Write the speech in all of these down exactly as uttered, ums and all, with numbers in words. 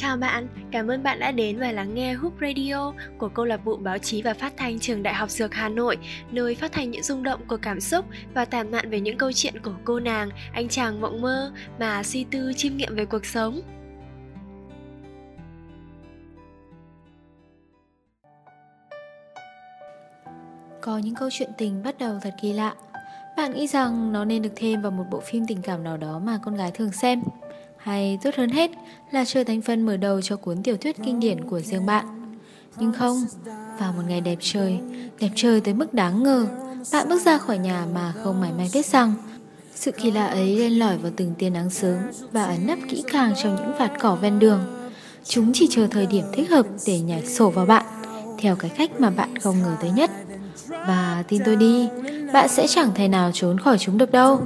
Chào bạn, cảm ơn bạn đã đến và lắng nghe Húp Radio của Câu lạc bộ báo chí và phát thanh Trường Đại học Dược Hà Nội, nơi phát thanh những rung động của cảm xúc và tản mạn về những câu chuyện của cô nàng, anh chàng mộng mơ mà suy tư chiêm nghiệm về cuộc sống. Có những câu chuyện tình bắt đầu thật kỳ lạ. Bạn nghĩ rằng nó nên được thêm vào một bộ phim tình cảm nào đó mà con gái thường xem, hay tốt hơn hết là trở thành phần mở đầu cho cuốn tiểu thuyết kinh điển của riêng bạn. Nhưng không, vào một ngày đẹp trời, đẹp trời tới mức đáng ngờ, bạn bước ra khỏi nhà mà không mảy may biết rằng sự kỳ lạ ấy len lỏi vào từng tia nắng sớm và ẩn nấp kỹ càng trong những vạt cỏ ven đường. Chúng chỉ chờ thời điểm thích hợp để nhảy sổ vào bạn, theo cái cách mà bạn không ngờ tới nhất. Và tin tôi đi, bạn sẽ chẳng thể nào trốn khỏi chúng được đâu.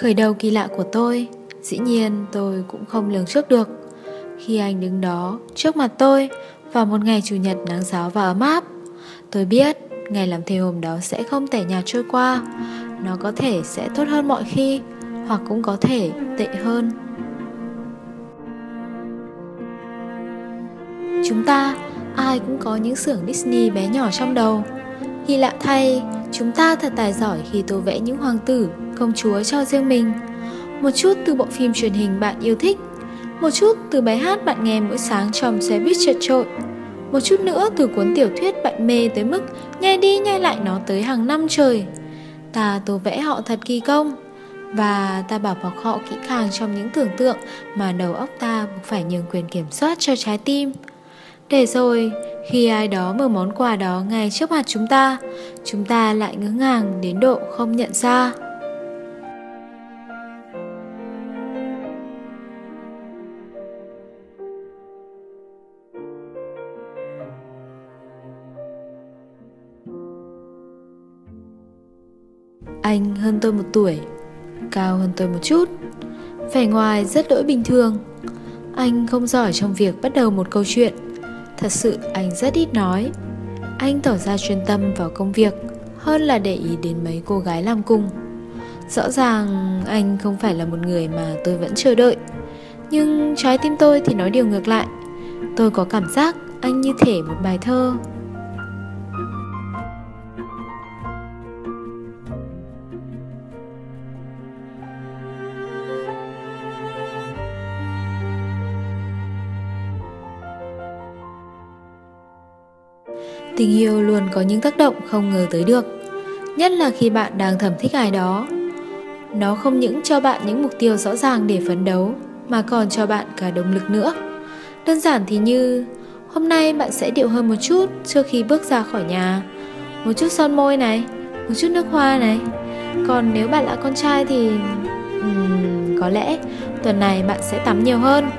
Khởi đầu kỳ lạ của tôi, dĩ nhiên tôi cũng không lường trước được. Khi anh đứng đó, trước mặt tôi, vào một ngày Chủ nhật nắng ráo và ấm áp, tôi biết ngày làm thầy hôm đó sẽ không tẻ nhạt trôi qua. Nó có thể sẽ tốt hơn mọi khi, hoặc cũng có thể tệ hơn. Chúng ta, ai cũng có những xưởng Disney bé nhỏ trong đầu. Kỳ lạ thay, chúng ta thật tài giỏi khi tô vẽ những hoàng tử, công chúa cho riêng mình. Một chút từ bộ phim truyền hình bạn yêu thích, một chút từ bài hát bạn nghe mỗi sáng trong xe buýt chật chội, một chút nữa từ cuốn tiểu thuyết bạn mê tới mức nhai đi nhai lại nó tới hàng năm trời. Ta tô vẽ họ thật kỳ công, và ta bảo bọc họ kỹ càng trong những tưởng tượng mà đầu óc ta buộc phải nhường quyền kiểm soát cho trái tim. Để rồi, khi ai đó mở món quà đó ngay trước mặt chúng ta, chúng ta lại ngỡ ngàng đến độ không nhận ra. Anh hơn tôi một tuổi, cao hơn tôi một chút, vẻ ngoài rất đỗi bình thường. Anh không giỏi trong việc bắt đầu một câu chuyện. Thật sự anh rất ít nói. Anh tỏ ra chuyên tâm vào công việc hơn là để ý đến mấy cô gái làm cùng. Rõ ràng anh không phải là một người mà tôi vẫn chờ đợi, nhưng trái tim tôi thì nói điều ngược lại. Tôi có cảm giác anh như thể một bài thơ. Tình yêu luôn có những tác động không ngờ tới được, nhất là khi bạn đang thầm thích ai đó. Nó không những cho bạn những mục tiêu rõ ràng để phấn đấu, mà còn cho bạn cả động lực nữa. Đơn giản thì như, hôm nay bạn sẽ điệu hơn một chút trước khi bước ra khỏi nhà. Một chút son môi này, một chút nước hoa này. Còn nếu bạn là con trai thì... Uhm, có lẽ tuần này bạn sẽ tắm nhiều hơn,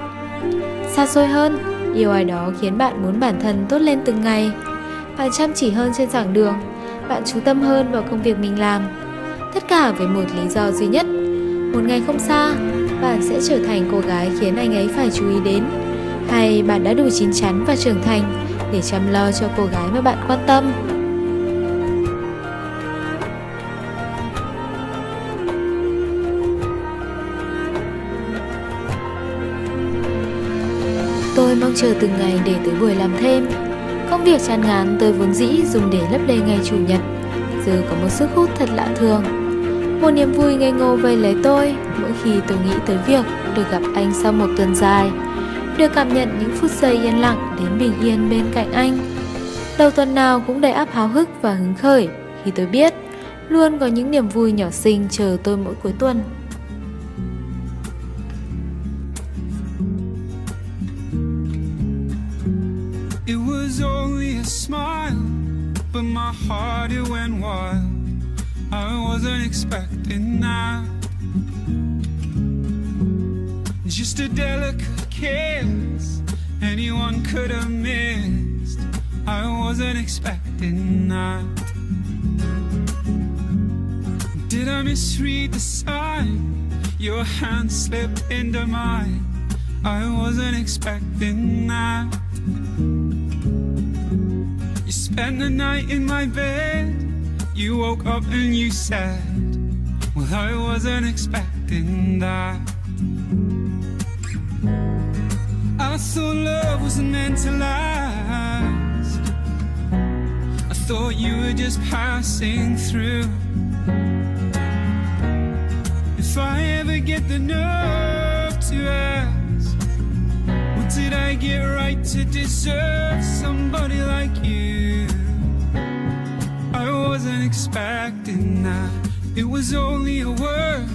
xa xôi hơn. Yêu ai đó khiến bạn muốn bản thân tốt lên từng ngày. Bạn chăm chỉ hơn trên giảng đường, bạn chú tâm hơn vào công việc mình làm. Tất cả với một lý do duy nhất, một ngày không xa, bạn sẽ trở thành cô gái khiến anh ấy phải chú ý đến. Hay bạn đã đủ chín chắn và trưởng thành để chăm lo cho cô gái mà bạn quan tâm. Tôi mong chờ từng ngày để tới buổi làm thêm. Công việc chán ngán tôi vốn dĩ dùng để lấp đầy ngày Chủ nhật, giờ có một sức hút thật lạ thường. Một niềm vui ngây ngô vây lấy tôi mỗi khi tôi nghĩ tới việc được gặp anh sau một tuần dài, được cảm nhận những phút giây yên lặng đến bình yên bên cạnh anh. Đầu tuần nào cũng đầy ắp háo hức và hứng khởi khi tôi biết luôn có những niềm vui nhỏ xinh chờ tôi mỗi cuối tuần. Smile, but my heart it went wild. I wasn't expecting that. Just a delicate kiss, anyone could have missed. I wasn't expecting that. Did I misread the sign? Your hand slipped into mine. I wasn't expecting that. spent the night in my bed. You woke up and you said, well, I wasn't expecting that. I thought love wasn't meant to last. I thought you were just passing through. If I ever get the nerve to ask, what did I get right to deserve somebody like you? I wasn't expecting that. It was only a word,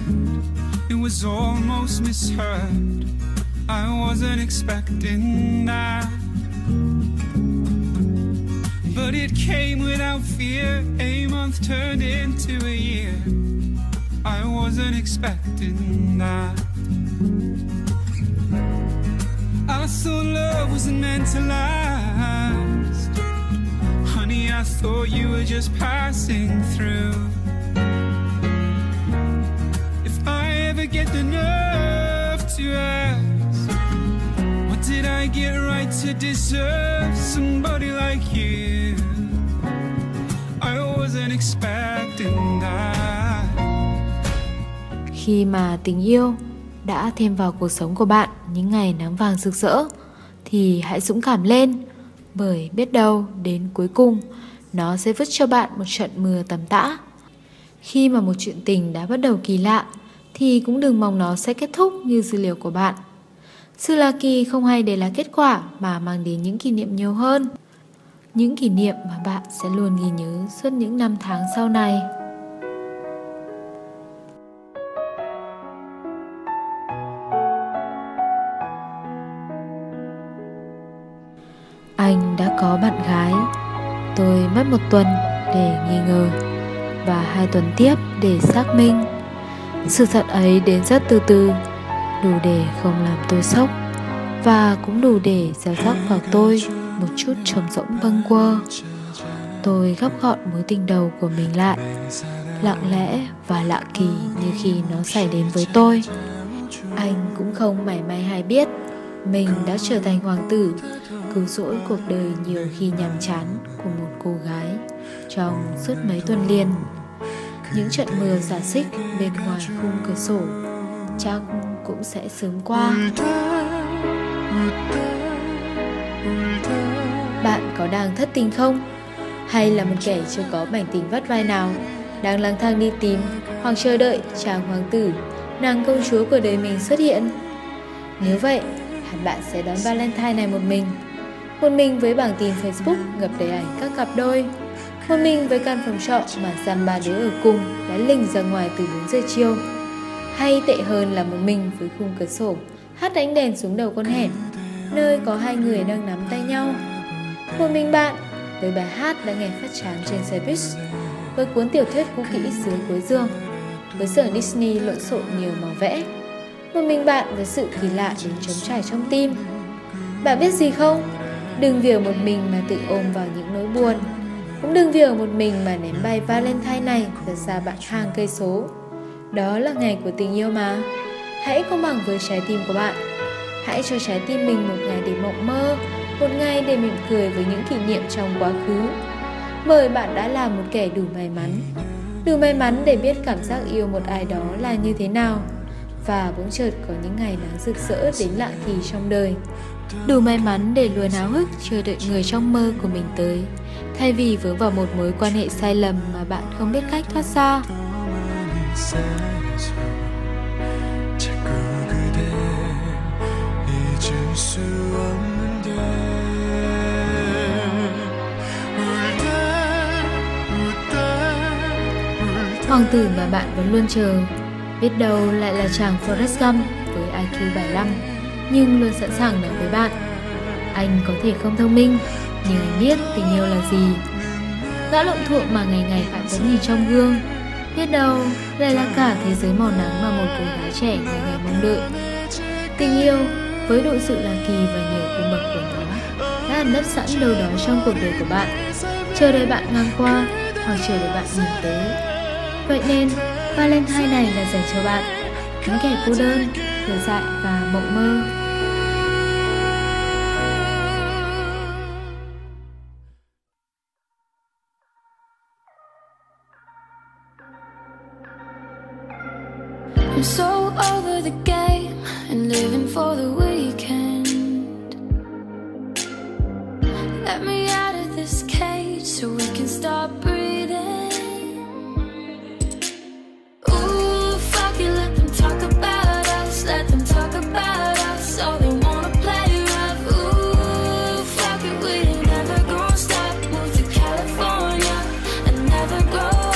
it was almost misheard. I wasn't expecting that. But it came without fear. A month turned into a year. I wasn't expecting that. I thought love wasn't meant to last. Honey, I thought you were just passing through. If I ever get the nerve to ask, what did I get right to deserve somebody like you? I wasn't expecting that. Khi mà tình yêu đã thêm vào cuộc sống của bạn những ngày nắng vàng rực rỡ thì hãy dũng cảm lên, bởi biết đâu đến cuối cùng nó sẽ vứt cho bạn một trận mưa tầm tã. Khi mà một chuyện tình đã bắt đầu kỳ lạ thì cũng đừng mong nó sẽ kết thúc như dữ liệu của bạn. Sự lạ kỳ không hay để là kết quả mà mang đến những kỷ niệm nhiều hơn, những kỷ niệm mà bạn sẽ luôn ghi nhớ suốt những năm tháng sau này. Anh đã có bạn gái, tôi mất một tuần để nghi ngờ và hai tuần tiếp để xác minh. Sự thật ấy đến rất từ từ, đủ để không làm tôi sốc và cũng đủ để gieo rắc vào tôi một chút trống rỗng bâng quơ. Tôi gấp gọn mối tình đầu của mình lại, lặng lẽ và lạ kỳ như khi nó xảy đến với tôi. Anh cũng không mảy may hay biết mình đã trở thành hoàng tử cứu rỗi cuộc đời nhiều khi nhàm chán của một cô gái trong suốt mấy tuần liền. Những trận mưa rả xích bên ngoài khung cửa sổ chắc cũng sẽ sớm qua. Bạn có đang thất tình không? Hay là một kẻ chưa có bản tính vắt vai nào, đang lang thang đi tìm hoặc chờ đợi chàng hoàng tử, nàng công chúa của đời mình xuất hiện? Nếu vậy, hẳn bạn sẽ đón Valentine này một mình. Một mình với bảng tin Facebook ngập đầy ảnh các cặp đôi. Một mình với căn phòng trọ mà dăm ba đứa ở cùng đã lình ra ngoài từ bốn giờ chiều. Hay tệ hơn là một mình với khung cửa sổ hắt ánh đèn xuống đầu con hẻm, nơi có hai người đang nắm tay nhau. Một mình bạn với bài hát đã nghe phát chán trên xe buýt, với cuốn tiểu thuyết cũ kỹ dưới cuối giường, với xưởng Disney lộn xộn nhiều màu vẽ. Một mình bạn với sự kỳ lạ đến trống trải trong tim. Bạn biết gì không? Đừng vì ở một mình mà tự ôm vào những nỗi buồn. Cũng đừng vì ở một mình mà ném bay Valentine này ra xa bạn hàng cây số. Đó là ngày của tình yêu mà. Hãy công bằng với trái tim của bạn. Hãy cho trái tim mình một ngày để mộng mơ, một ngày để mỉm cười với những kỷ niệm trong quá khứ. Bởi bạn đã là một kẻ đủ may mắn. Đủ may mắn để biết cảm giác yêu một ai đó là như thế nào. Và bỗng chợt có những ngày nắng rực rỡ đến lạ kỳ trong đời. Đủ may mắn để luôn háo hức chờ đợi người trong mơ của mình tới, thay vì vướng vào một mối quan hệ sai lầm mà bạn không biết cách thoát ra. Hoàng tử mà bạn vẫn luôn chờ biết đâu lại là chàng Forrest Gump với i kiu bảy mươi lăm, nhưng luôn sẵn sàng nói với bạn. Anh có thể không thông minh, nhưng anh biết tình yêu là gì. Gã lộn thuộm mà ngày ngày bạn vẫn nhìn trong gương, biết đâu lại là cả thế giới màu nắng mà một cô gái trẻ ngày ngày mong đợi. Tình yêu với độ sự lạ kỳ và nhiều cung bậc của nó đã ẩn nấp sẵn đâu đó trong cuộc đời của bạn, chờ đợi bạn ngang qua hoặc chờ đợi bạn nhìn tới. Vậy nên Valentine này là dành cho bạn, những kẻ cô đơn, người dại và mộng mơ. I'm so over the game and living for the weekend. Let me out of this cage so we can start breathing. Ooh, fuck it, let them talk about us, let them talk about us, all they wanna play rough. Ooh, fuck it, we ain't never gonna stop. Move to California and never grow up.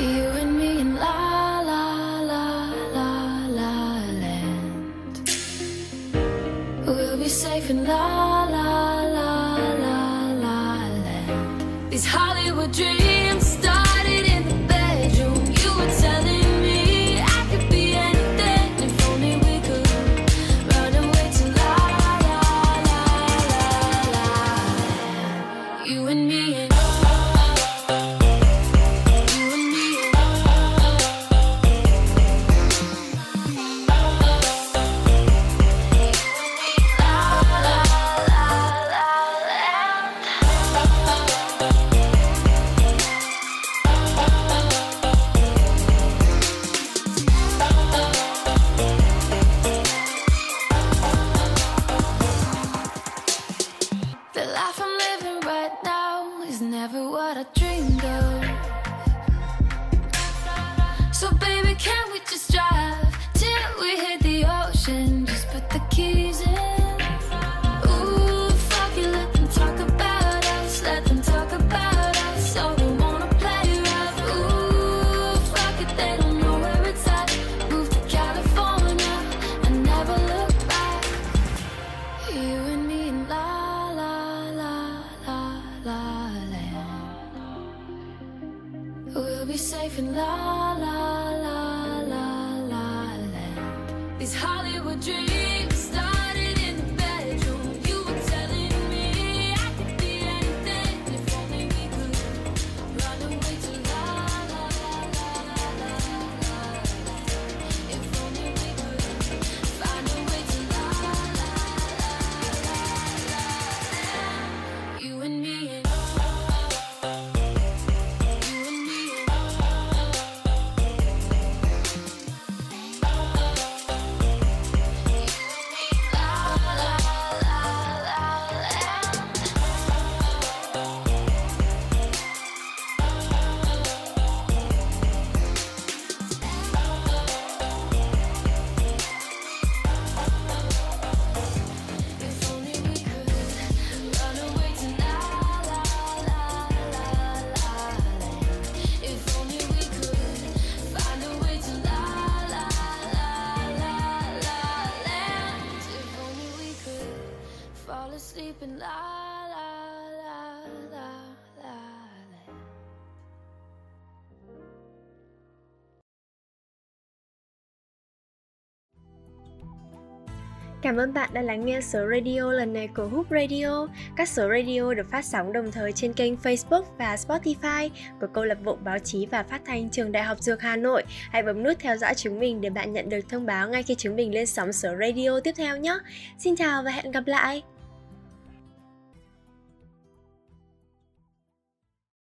You and me and life. Safe in la la la la la land. These Hollywood dreams started in the bedroom. You were telling me I could be anything if only we could run away to la la la la la. You and me and you and me and Cảm ơn bạn đã lắng nghe số radio lần này của Húp Radio. Các số radio được phát sóng đồng thời trên kênh Facebook và Spotify của Câu lạc bộ báo chí và phát thanh Trường Đại học Dược Hà Nội. Hãy bấm nút theo dõi chúng mình để bạn nhận được thông báo ngay khi chúng mình lên sóng số radio tiếp theo nhé. Xin chào và hẹn gặp lại!